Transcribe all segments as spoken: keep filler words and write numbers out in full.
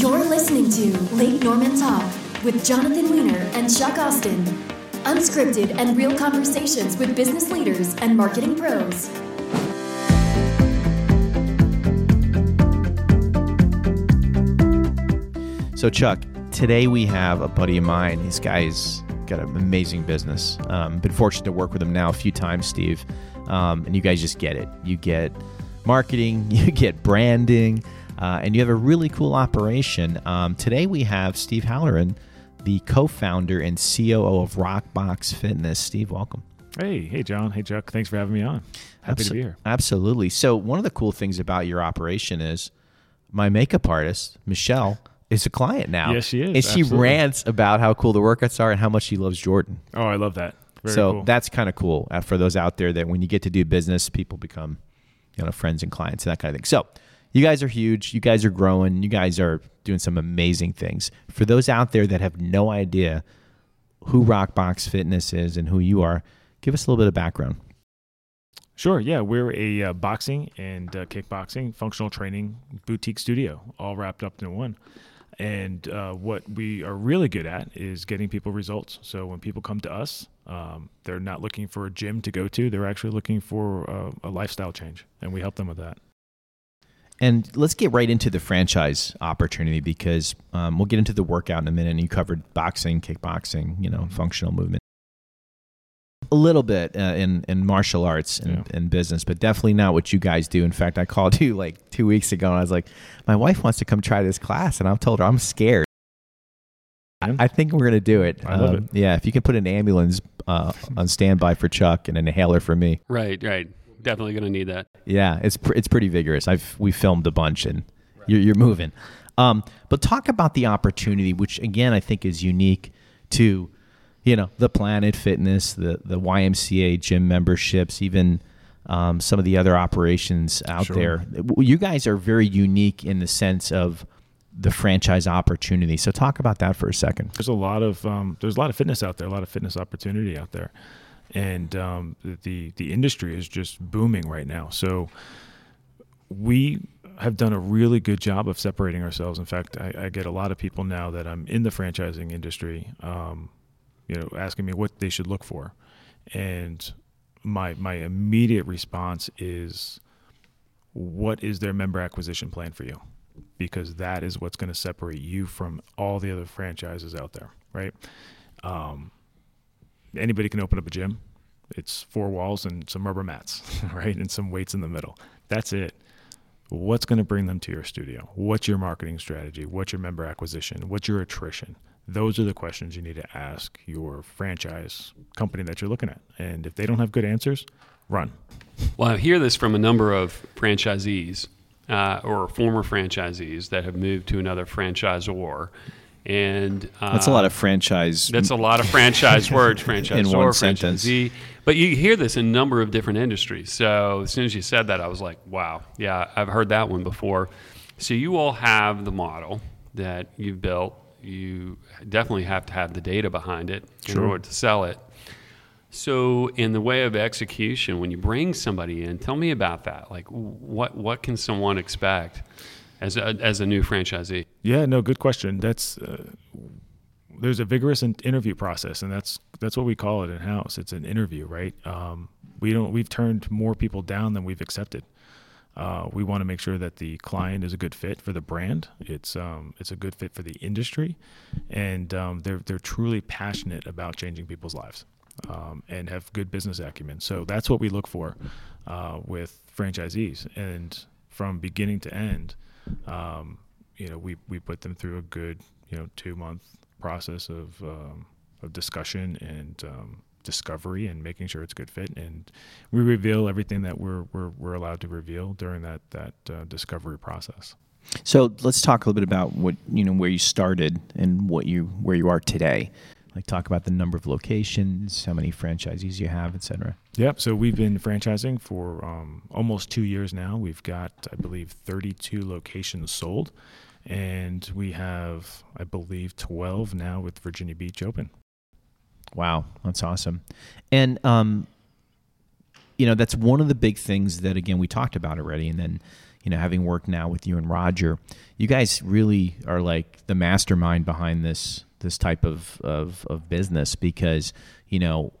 You're listening to Lake Norman Talk with Jonathan Weiner and Chuck Austin. Unscripted and real conversations with business leaders and marketing pros. So Chuck, today we have a buddy of mine. This guy's got an amazing business. Um, been fortunate to work with him now a few times, Steve. Um, and you guys just get it. You get marketing, you get branding. Uh, and you have a really cool operation. Um, today we have Steve Halloran, the co-founder and C O O of Rockbox Fitness. Steve, welcome. Hey, hey, John. Hey, Chuck. Thanks for having me on. Happy Absol- to be here. Absolutely. So one of the cool things about your operation is my makeup artist, Michelle, is a client now. Yes, she is. And absolutely. She rants about how cool the workouts are and how much she loves Jordan. Oh, I love that. Very so cool. That's kind of cool for those out there that when you get to do business, people become, you know, friends and clients and that kind of thing. So you guys are huge. You guys are growing. You guys are doing some amazing things. For those out there that have no idea who Rockbox Fitness is and who you are, give us a little bit of background. Sure. Yeah, we're a uh, boxing and uh, kickboxing, functional training boutique studio, all wrapped up into one. And uh, what we are really good at is getting people results. So when people come to us, um, they're not looking for a gym to go to. They're actually looking for uh, a lifestyle change, and we help them with that. And let's get right into the franchise opportunity because um, we'll get into the workout in a minute. And you covered boxing, kickboxing, you know, mm-hmm. functional movement, a little bit uh, in in martial arts and, yeah. and business, but definitely not what you guys do. In fact, I called you like two weeks ago, and I was like, "My wife wants to come try this class," and I've told her I'm scared. I, I think we're gonna do it. I um, love it. Yeah, if you can put an ambulance uh, on standby for Chuck and an inhaler for me. Right. Right. Definitely going to need that. Yeah, it's pr- it's pretty vigorous. I've we filmed a bunch, and right. you're, you're moving. Um, but talk about the opportunity, which again I think is unique to, you know, the Planet Fitness, the the Y M C A gym memberships, even um, some of the other operations out sure. there. You guys are very unique in the sense of the franchise opportunity. So talk about that for a second. There's a lot of um, there's a lot of fitness out there, a lot of fitness opportunity out there. And um, the the industry is just booming right now. So we have done a really good job of separating ourselves. In fact, I, I get a lot of people now that I'm in the franchising industry, um, you know, asking me what they should look for. And my my immediate response is, what is their member acquisition plan for you? Because that is what's going to separate you from all the other franchises out there, right? Um, Anybody can open up a gym. It's four walls and some rubber mats, right? And some weights in the middle. That's it. What's going to bring them to your studio? What's your marketing strategy? What's your member acquisition? What's your attrition? Those are the questions you need to ask your franchise company that you're looking at. And if they don't have good answers, run. Well, I hear this from a number of franchisees uh, or former franchisees that have moved to another franchisor. And uh, that's a lot of franchise. That's a lot of franchise words, franchise in one sentence. Franchisee. But you hear this in a number of different industries. So as soon as you said that, I was like, wow, yeah, I've heard that one before. So you all have the model that you've built. You definitely have to have the data behind it sure. in order to sell it. So in the way of execution, when you bring somebody in, tell me about that. Like, what what can someone expect as a, as a new franchisee? Yeah, no, good question. That's uh, there's a vigorous interview process, and that's that's what we call it in house. It's an interview, right? Um, we don't we've turned more people down than we've accepted. Uh, we want to make sure that the client is a good fit for the brand. It's um it's a good fit for the industry, and um, they're they're truly passionate about changing people's lives, um, and have good business acumen. So that's what we look for uh, with franchisees, and from beginning to end. Um, you know, we, we put them through a good, you know, two month process of, um, of discussion and, um, discovery and making sure it's a good fit. And we reveal everything that we're, we're, we're allowed to reveal during that, that, uh, discovery process. So let's talk a little bit about what, you know, where you started and what you, where you are today. Like talk about the number of locations, how many franchisees you have, et cetera. Yep. So we've been franchising for um, almost two years now. We've got, I believe, thirty-two locations sold. And we have, I believe, twelve now with Virginia Beach open. Wow. That's awesome. And, um, you know, that's one of the big things that, again, we talked about already. And then, you know, having worked now with you and Roger, you guys really are like the mastermind behind this this type of of, of business, because, you know,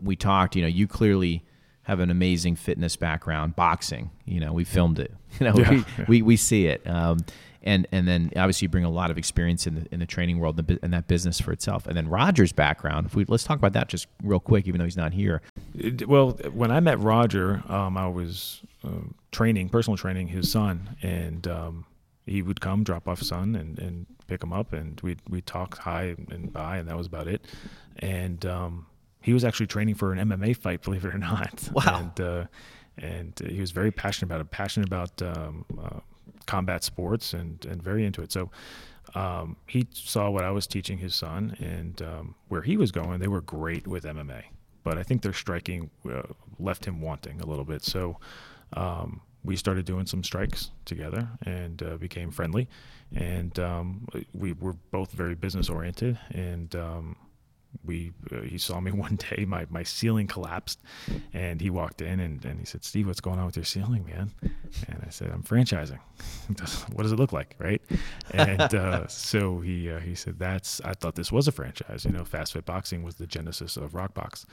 we talked, you know, you clearly have an amazing fitness background, boxing, you know, we filmed it, you know, yeah, we, yeah. we, we see it. Um, and, and then obviously you bring a lot of experience in the, in the training world and that business for itself. And then Roger's background, if we, let's talk about that just real quick, even though he's not here. It, well, when I met Roger, um, I was uh, training, personal training his son, and, um, he would come drop off son and, and pick him up, and we'd, we'd talk hi and bye, and that was about it. And, um, he was actually training for an M M A fight, believe it or not. Wow. And, uh, and he was very passionate about it, passionate about um, uh, combat sports, and, and very into it. So um, he saw what I was teaching his son, and um, where he was going. They were great with M M A, but I think their striking uh, left him wanting a little bit. So um, we started doing some strikes together, and uh, became friendly. And um, we were both very business-oriented, and um, we uh, he saw me one day, my my ceiling collapsed, and he walked in and, and he said, "Steve, what's going on with your ceiling, man?" And I said, "I'm franchising." "What does it look like?" Right? And uh so he uh, he said, that's I thought this was a franchise. You know, Fast Fit Boxing was the genesis of Rockbox,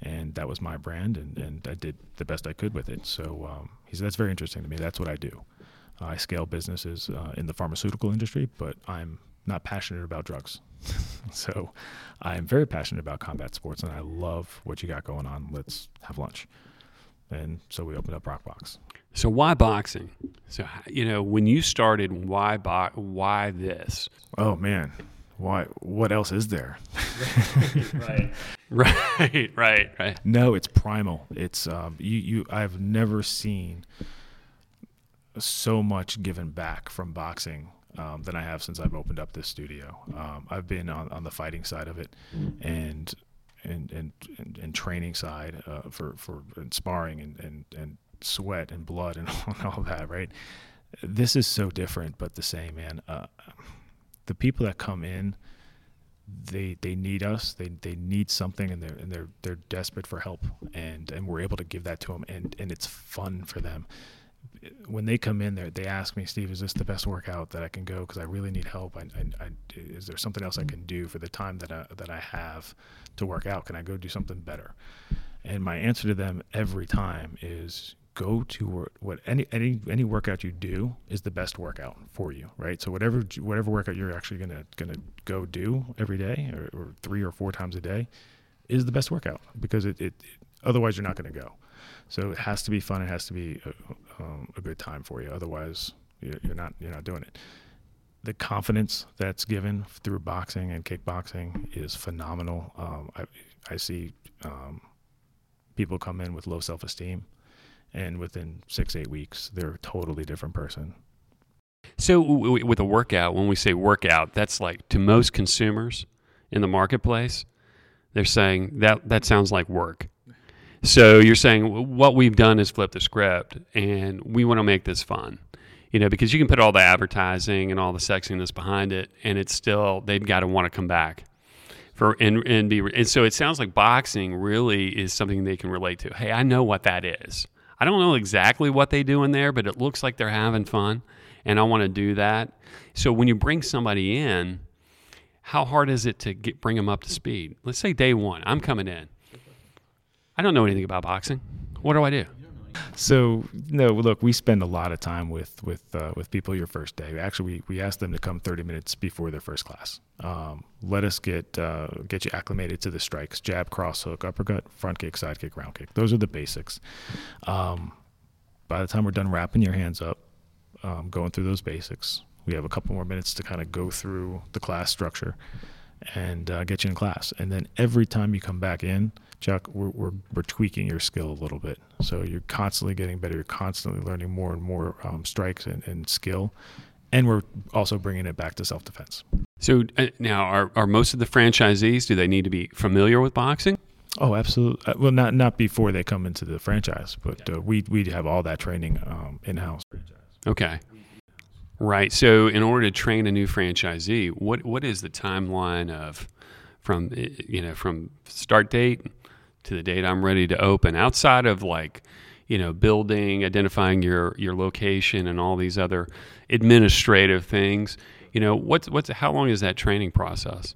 and that was my brand, and and I did the best I could with it. So um he said, "That's very interesting to me. That's what I do. uh, I scale businesses uh, in the pharmaceutical industry, but I'm not passionate about drugs." So I'm very passionate about combat sports, and I love what you got going on. Let's have lunch. And so we opened up Rockbox. So why boxing? So, you know, when you started, why bo- why this? Oh man, why? What else is there? Right. right, right, right. No, it's primal. It's um, you. You. I've never seen so much given back from boxing Um, than I have since I've opened up this studio. Um, I've been on, on the fighting side of it, and and and, and, and training side uh, for for and sparring and, and, and sweat and blood and all that. Right, this is so different, but the same, man. Uh, the people that come in, they they need us. They they need something, and they're and they're they're desperate for help, and and we're able to give that to them, and and it's fun for them. When they come in there, they ask me, "Steve, is this the best workout that I can go? Because I really need help. I, I, I, is there something else I can do for the time that I, that I have to work out? Can I go do something better?" And my answer to them every time is, go to work, what any any any workout you do is the best workout for you, right? So whatever whatever workout you're actually gonna gonna go do every day, or, or three or four times a day, is the best workout, because it, it, it otherwise you're not gonna go. So it has to be fun. It has to be a, um, a good time for you. Otherwise, you're not you're not doing it. The confidence that's given through boxing and kickboxing is phenomenal. Um, I I see um, people come in with low self-esteem, and within six eight weeks, they're a totally different person. So with a workout, when we say workout, that's like, to most consumers in the marketplace, they're saying that that sounds like work. So you're saying what we've done is flip the script, and we want to make this fun, you know, because you can put all the advertising and all the sexiness behind it, and it's still, they've got to want to come back for and and be. And so it sounds like boxing really is something they can relate to. Hey, I know what that is. I don't know exactly what they do in there, but it looks like they're having fun, and I want to do that. So when you bring somebody in, how hard is it to get, bring them up to speed? Let's say day one, I'm coming in. I don't know anything about boxing. What do I do? So, no, look, we spend a lot of time with with uh, with people your first day. Actually, we, we ask them to come thirty minutes before their first class. Um, let us get uh, get you acclimated to the strikes: jab, cross hook, uppercut, front kick, side kick, round kick. Those are the basics. Um, by the time we're done wrapping your hands up, um, going through those basics, we have a couple more minutes to kind of go through the class structure and uh, get you in class. And then every time you come back in, Chuck, we're, we're we're tweaking your skill a little bit. So you're constantly getting better. You're constantly learning more and more um, strikes and, and skill. And we're also bringing it back to self-defense. So uh, now, are, are most of the franchisees, do they need to be familiar with boxing? Oh, absolutely. Uh, well, not not before they come into the franchise, but uh, we, we have all that training um, in-house. Okay. Right. So in order to train a new franchisee, what what is the timeline of from, you know, from start date to the date I'm ready to open, outside of like, you know, building, identifying your, your location, and all these other administrative things. You know, what's what's how long is that training process?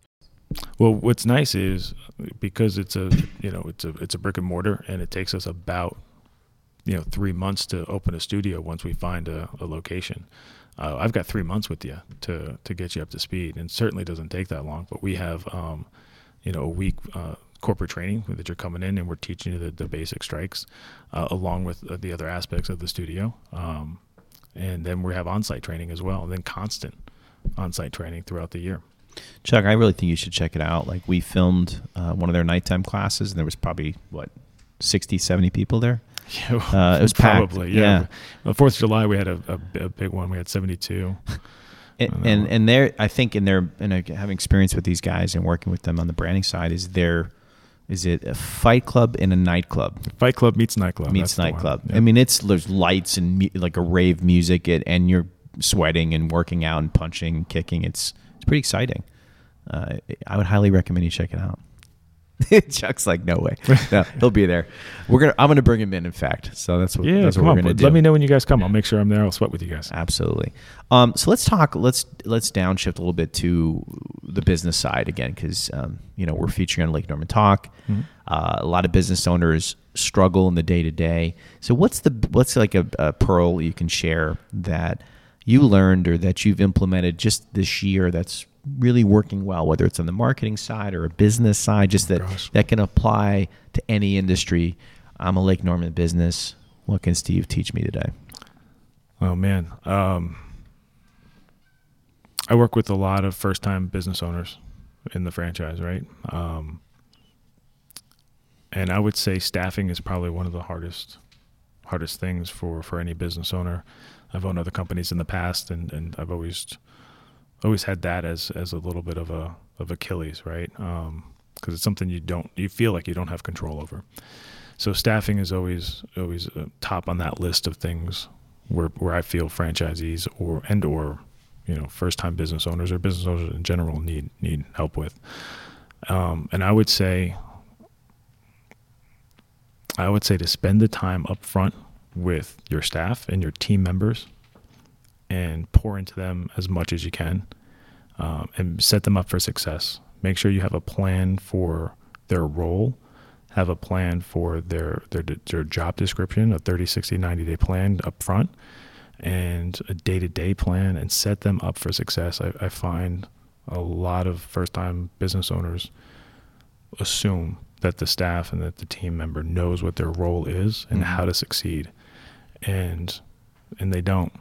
Well, what's nice is because it's a you know it's a it's a brick and mortar, and it takes us about you know three months to open a studio once we find a, a location. Uh, I've got three months with you to to get you up to speed, and certainly doesn't take that long. But we have um, you know a week. Uh, corporate training that you're coming in and we're teaching you the, the basic strikes uh, along with uh, the other aspects of the studio. Um, and then we have on-site training as well, and then constant on-site training throughout the year. Chuck, I really think you should check it out. Like we filmed uh, one of their nighttime classes, and there was probably, what, sixty, seventy people there? Yeah, well, uh, it was probably, packed. yeah. yeah. fourth of July, we had a, a, a big one. We had seventy-two. and and, and they're, I think in their, and having experience with these guys and working with them on the branding side is their, is it a fight club and a nightclub? Fight club meets nightclub. Meets nightclub. Yep. I mean, it's there's lights and mu- like a rave music, and, and you're sweating and working out and punching and kicking. It's it's pretty exciting. Uh, I would highly recommend you check it out. Chuck's like, no way. No, he'll be there. We're gonna. I'm gonna bring him in. In fact, so that's what. Yeah, that's come what we're on. Gonna do. Let me know when you guys come. I'll make sure I'm there. I'll sweat with you guys. Absolutely. Um, so let's talk. Let's let's downshift a little bit to the business side again, because um, you know we're featuring on Lake Norman Talk. Mm-hmm. Uh, a lot of business owners struggle in the day to day. So what's the what's like a, a pearl you can share that you learned or that you've implemented just this year that's really working well, whether it's on the marketing side or a business side, just that, oh that can apply to any industry. I'm a Lake Norman business. What can Steve teach me today? Oh man, um, I work with a lot of first-time business owners in the franchise, right? Um, and I would say staffing is probably one of the hardest, hardest things for for any business owner. I've owned other companies in the past, and and I've always. always had that as, as a little bit of a, of Achilles, right? Um, 'cause it's something you don't, you feel like you don't have control over. So staffing is always, always top on that list of things where, where I feel franchisees or, and, or, you know, first time business owners or business owners in general need, need help with. Um, and I would say, I would say to spend the time up front with your staff and your team members and pour into them as much as you can, um, and set them up for success. Make sure you have a plan for their role, have a plan for their their, their job description, a thirty, sixty, ninety day plan up front, and a day-to-day plan, and set them up for success. I, I find a lot of first-time business owners assume that the staff and that the team member knows what their role is and mm-hmm. how to succeed, and and they don't.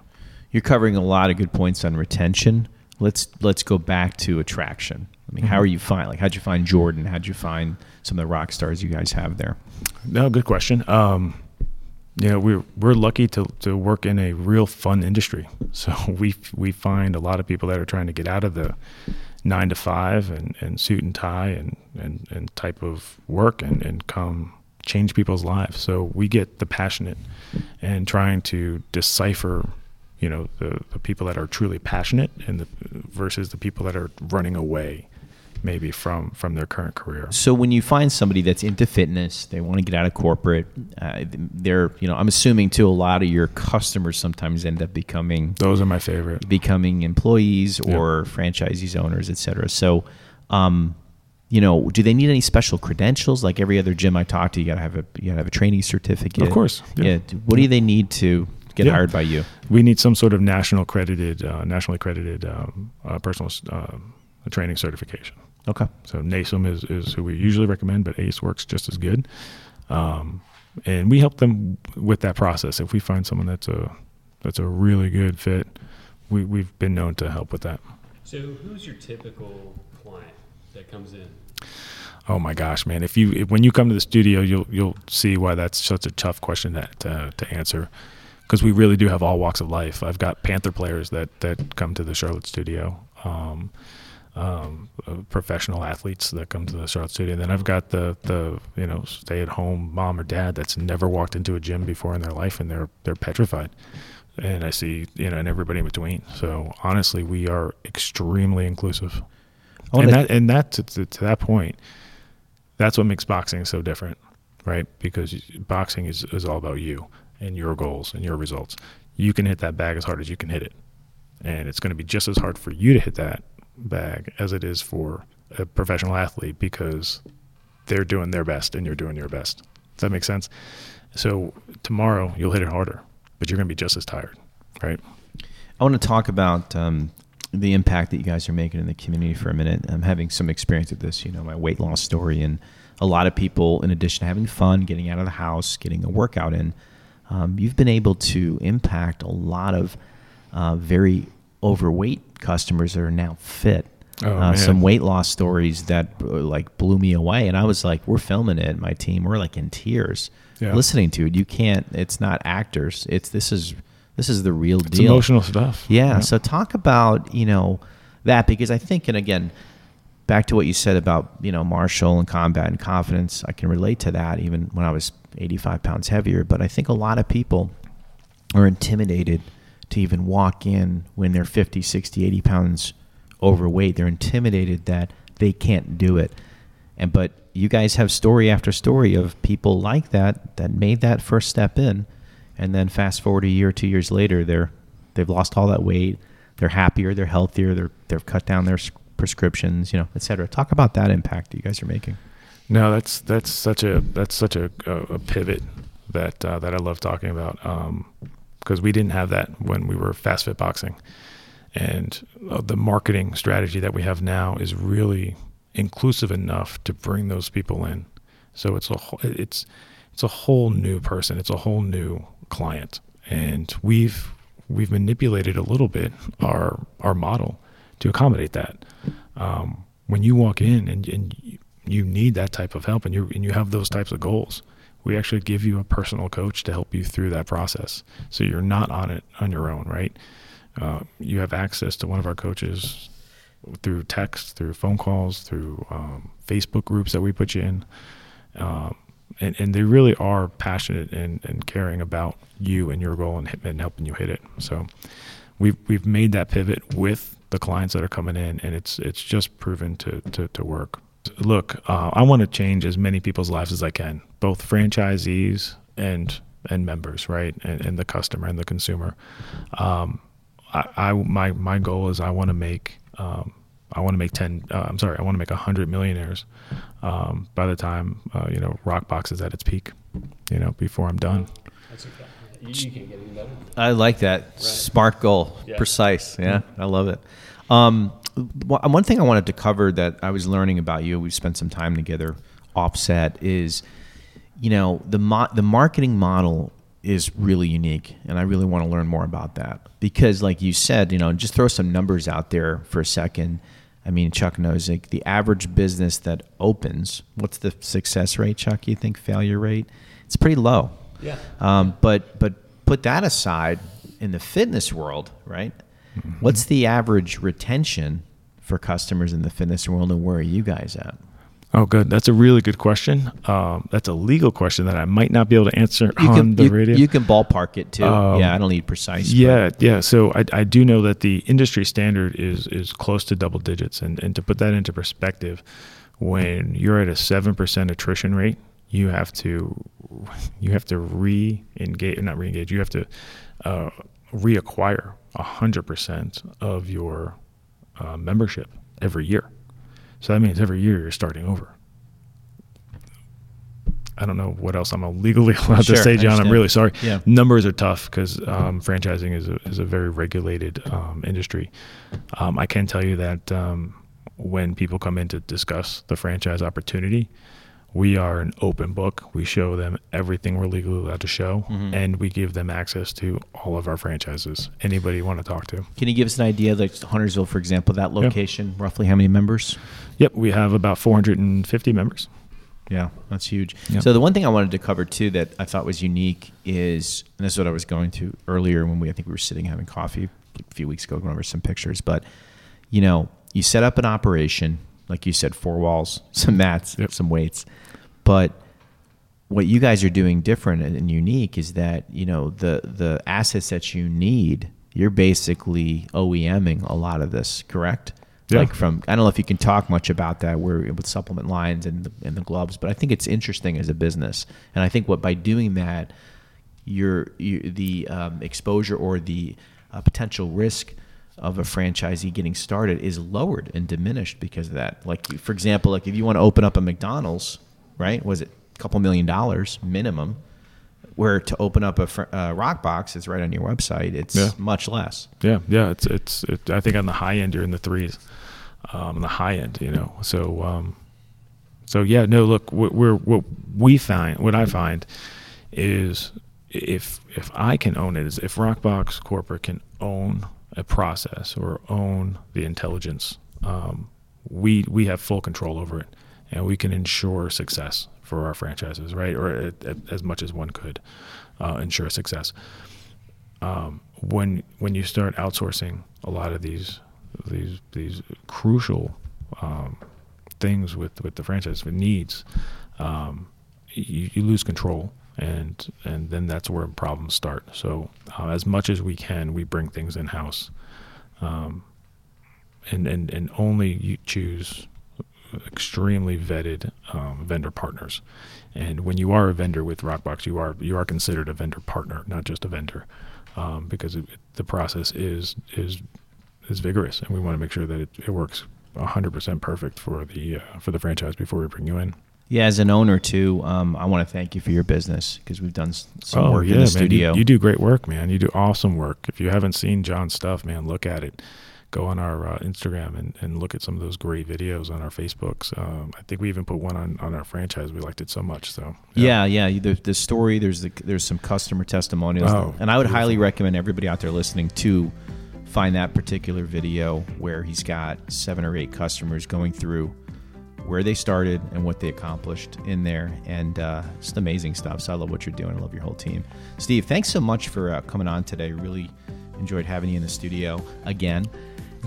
You're covering a lot of good points on retention. Let's let's go back to attraction. I mean, mm-hmm. how are you find like how'd you find Jordan? How'd you find some of the rock stars you guys have there? No, good question. Um, you know, we're we're lucky to to work in a real fun industry. So we we find a lot of people that are trying to get out of the nine to five and, and suit and tie and, and, and type of work and, and come change people's lives. So we get the passionate and trying to decipher you know, the, the people that are truly passionate and the, versus the people that are running away maybe from, from their current career. So when you find somebody that's into fitness, they want to get out of corporate, uh, they're, you know, I'm assuming too, a lot of your customers sometimes end up becoming, those are my favorite, becoming employees or yep. franchisees, owners, et cetera. So, um, you know, do they need any special credentials? Like every other gym I talk to, you gotta have a, you gotta have a training certificate. Of course. Yeah. yeah. What do they need to get yeah. hired by you? We need some sort of national accredited, uh, nationally accredited um, uh, personal uh, training certification. Okay. So N A S M is, is who we usually recommend, but A C E works just as good. Um, and we help them with that process. If we find someone that's a that's a really good fit, we, we've been known to help with that. So who's your typical client that comes in? Oh my gosh, man! If you if, when you come to the studio, you'll you'll see why that's such a tough question that uh, to answer. Because we really do have all walks of life. I've got Panther players that, that come to the Charlotte studio, um, um, uh, professional athletes that come to the Charlotte studio. And then I've got the, the you know stay-at-home mom or dad that's never walked into a gym before in their life, and they're they're petrified. And I see you know and everybody in between. So honestly, we are extremely inclusive. Oh, and that and that to, to, to that point, that's what makes boxing so different, right? Because boxing is, is all about you. and your goals and your results. You can hit that bag as hard as you can hit it. And it's going to be just as hard for you to hit that bag as it is for a professional athlete, because they're doing their best and you're doing your best. Does that make sense? So tomorrow you'll hit it harder, but you're going to be just as tired, right? I want to talk about um, the impact that you guys are making in the community for a minute. I'm having some experience with this, you know, my weight loss story, and a lot of people, in addition to having fun, getting out of the house, getting a workout in, um, you've been able to impact a lot of uh, very overweight customers that are now fit. Oh, uh, some weight loss stories that like blew me away. And I was like, we're filming it. My team, we're like in tears yeah. listening to it. You can't, it's not actors. It's, this is, this is the real it's deal. Emotional stuff. Yeah, yeah. So talk about, you know, that, because I think, and again, back to what you said about, you know, martial and combat and confidence, I can relate to that even when I was eighty-five pounds heavier. But I think a lot of people are intimidated to even walk in when they're fifty, sixty, eighty pounds overweight. They're intimidated that they can't do it. And but you guys have story after story of people like that that made that first step in, and then fast forward a year, two years later, they're they've lost all that weight, they're happier, they're healthier, they're they've cut down their prescriptions, you know, et cetera. Talk about that impact that you guys are making. No, that's that's such a that's such a, a pivot that uh, that I love talking about, because um, we didn't have that when we were Fast Fit Boxing. And the marketing strategy that we have now is really inclusive enough to bring those people in. So it's a it's it's a whole new person. It's a whole new client. And we've we've manipulated a little bit our our model to accommodate that. Um, when you walk in and, and you need that type of help, and you and you have those types of goals, we actually give you a personal coach to help you through that process. So you're not on it on your own, right? Uh, you have access to one of our coaches through text, through phone calls, through um, Facebook groups that we put you in. Um, and, and they really are passionate and, and caring about you and your goal, and, and helping you hit it. So we've, we've made that pivot with the clients that are coming in, and it's it's just proven to, to, to work. Look, uh, I want to change as many people's lives as I can, both franchisees and and members, right, and, and the customer and the consumer. Um I, I my my goal is I want to make um, I want to make ten uh, I'm sorry I want to make a hundred millionaires um, by the time uh, you know Rockbox is at its peak, you know, before I'm done. That's okay. You can get it better. I like that right. Smart goal, yeah. Precise. Yeah, mm-hmm. I love it. Um, one thing I wanted to cover that I was learning about you, we spent some time together offset, is you know the mo- the marketing model is really unique, and I really want to learn more about that, because like you said, you know, just throw some numbers out there for a second. I mean, Chuck knows, like, the average business that opens, what's the success rate, Chuck, you think, failure rate? It's pretty low. Yeah. Um, but but put that aside, in the fitness world, right? Mm-hmm. What's the average retention for customers in the fitness world, and where are you guys at? Oh, good. That's a really good question. Um, that's a legal question that I might not be able to answer you on can, the you, radio. You can ballpark it too. Um, yeah, I don't need precise. Yeah, but. yeah. So I, I do know that the industry standard is is close to double digits. And, and to put that into perspective, when you're at a seven percent attrition rate, you have to you have to re-engage, not re-engage, you have to uh, reacquire one hundred percent of your uh, membership every year. So that means every year you're starting over. I don't know what else I'm legally allowed sure, to say, John. I'm really sorry. Yeah. Numbers are tough because um, franchising is a, is a very regulated um, industry. Um, I can tell you that um, when people come in to discuss the franchise opportunity, we are an open book. We show them everything we're legally allowed to show, mm-hmm. and we give them access to all of our franchises. Anybody you want to talk to. Can you give us an idea, like Huntersville, for example, that location, yep. roughly how many members? Yep, we have about four hundred fifty members. Yeah, that's huge. Yep. So the one thing I wanted to cover too that I thought was unique is, and this is what I was going to earlier when we, I think we were sitting having coffee a few weeks ago, going over some pictures, but you know, you set up an operation, like you said, four walls, some mats, yep. some weights. But what you guys are doing different and unique is that, you know, the the assets that you need, you're basically O E M ing a lot of this, correct? Yeah. Like from, I don't know if you can talk much about that where with supplement lines and the, and the gloves, but I think it's interesting as a business. And I think what by doing that your, your the um, exposure or the uh, potential risk of a franchisee getting started is lowered and diminished because of that. Like, for example, like if you want to open up a McDonald's, right? Was it a couple million dollars minimum? Where to open up a fr- uh, Rockbox is right on your website. It's yeah. much less. Yeah, yeah. It's it's. It, I think on the high end, you're in the threes. Um, on the high end, you know. So, um, so yeah. No, look. We're, we're what we find. What I find is if if I can own it, is if Rockbox Corporate can own a process or own the intelligence, um, we we have full control over it, and we can ensure success for our franchises, right? Or uh, as much as one could uh, ensure success. Um, when when you start outsourcing a lot of these these these crucial um, things with, with the franchise, with needs, um, you, you lose control, and and then that's where problems start. So uh, as much as we can, we bring things in house, um, and and and only you choose extremely vetted um, vendor partners. And when you are a vendor with Rockbox, you are you are considered a vendor partner, not just a vendor, um, because it, the process is is is vigorous, and we want to make sure that it, it works one hundred percent perfect for the uh, for the franchise before we bring you in. Yeah, as an owner too, um, I want to thank you for your business, because we've done some oh, work yeah, in the man. studio. You, you do great work, man. You do awesome work. If you haven't seen John's stuff, man, look at it. Go on our uh, Instagram and, and look at some of those great videos on our Facebooks. Um, I think we even put one on, on our franchise. We liked it so much. So yeah, yeah. yeah. The, the story, there's the, there's some customer testimonials. Oh, and I would beautiful. highly recommend everybody out there listening to find that particular video where he's got seven or eight customers going through where they started and what they accomplished in there. And uh, just amazing stuff. So I love what you're doing. I love your whole team. Steve, thanks so much for uh, coming on today. Really enjoyed having you in the studio again.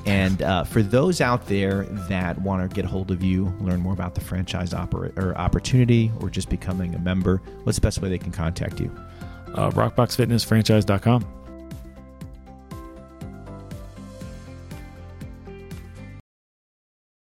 And uh, for those out there that want to get a hold of you, learn more about the franchise oper- or opportunity, or just becoming a member, what's the best way they can contact you? Uh, Rockbox Fitness Franchise dot com.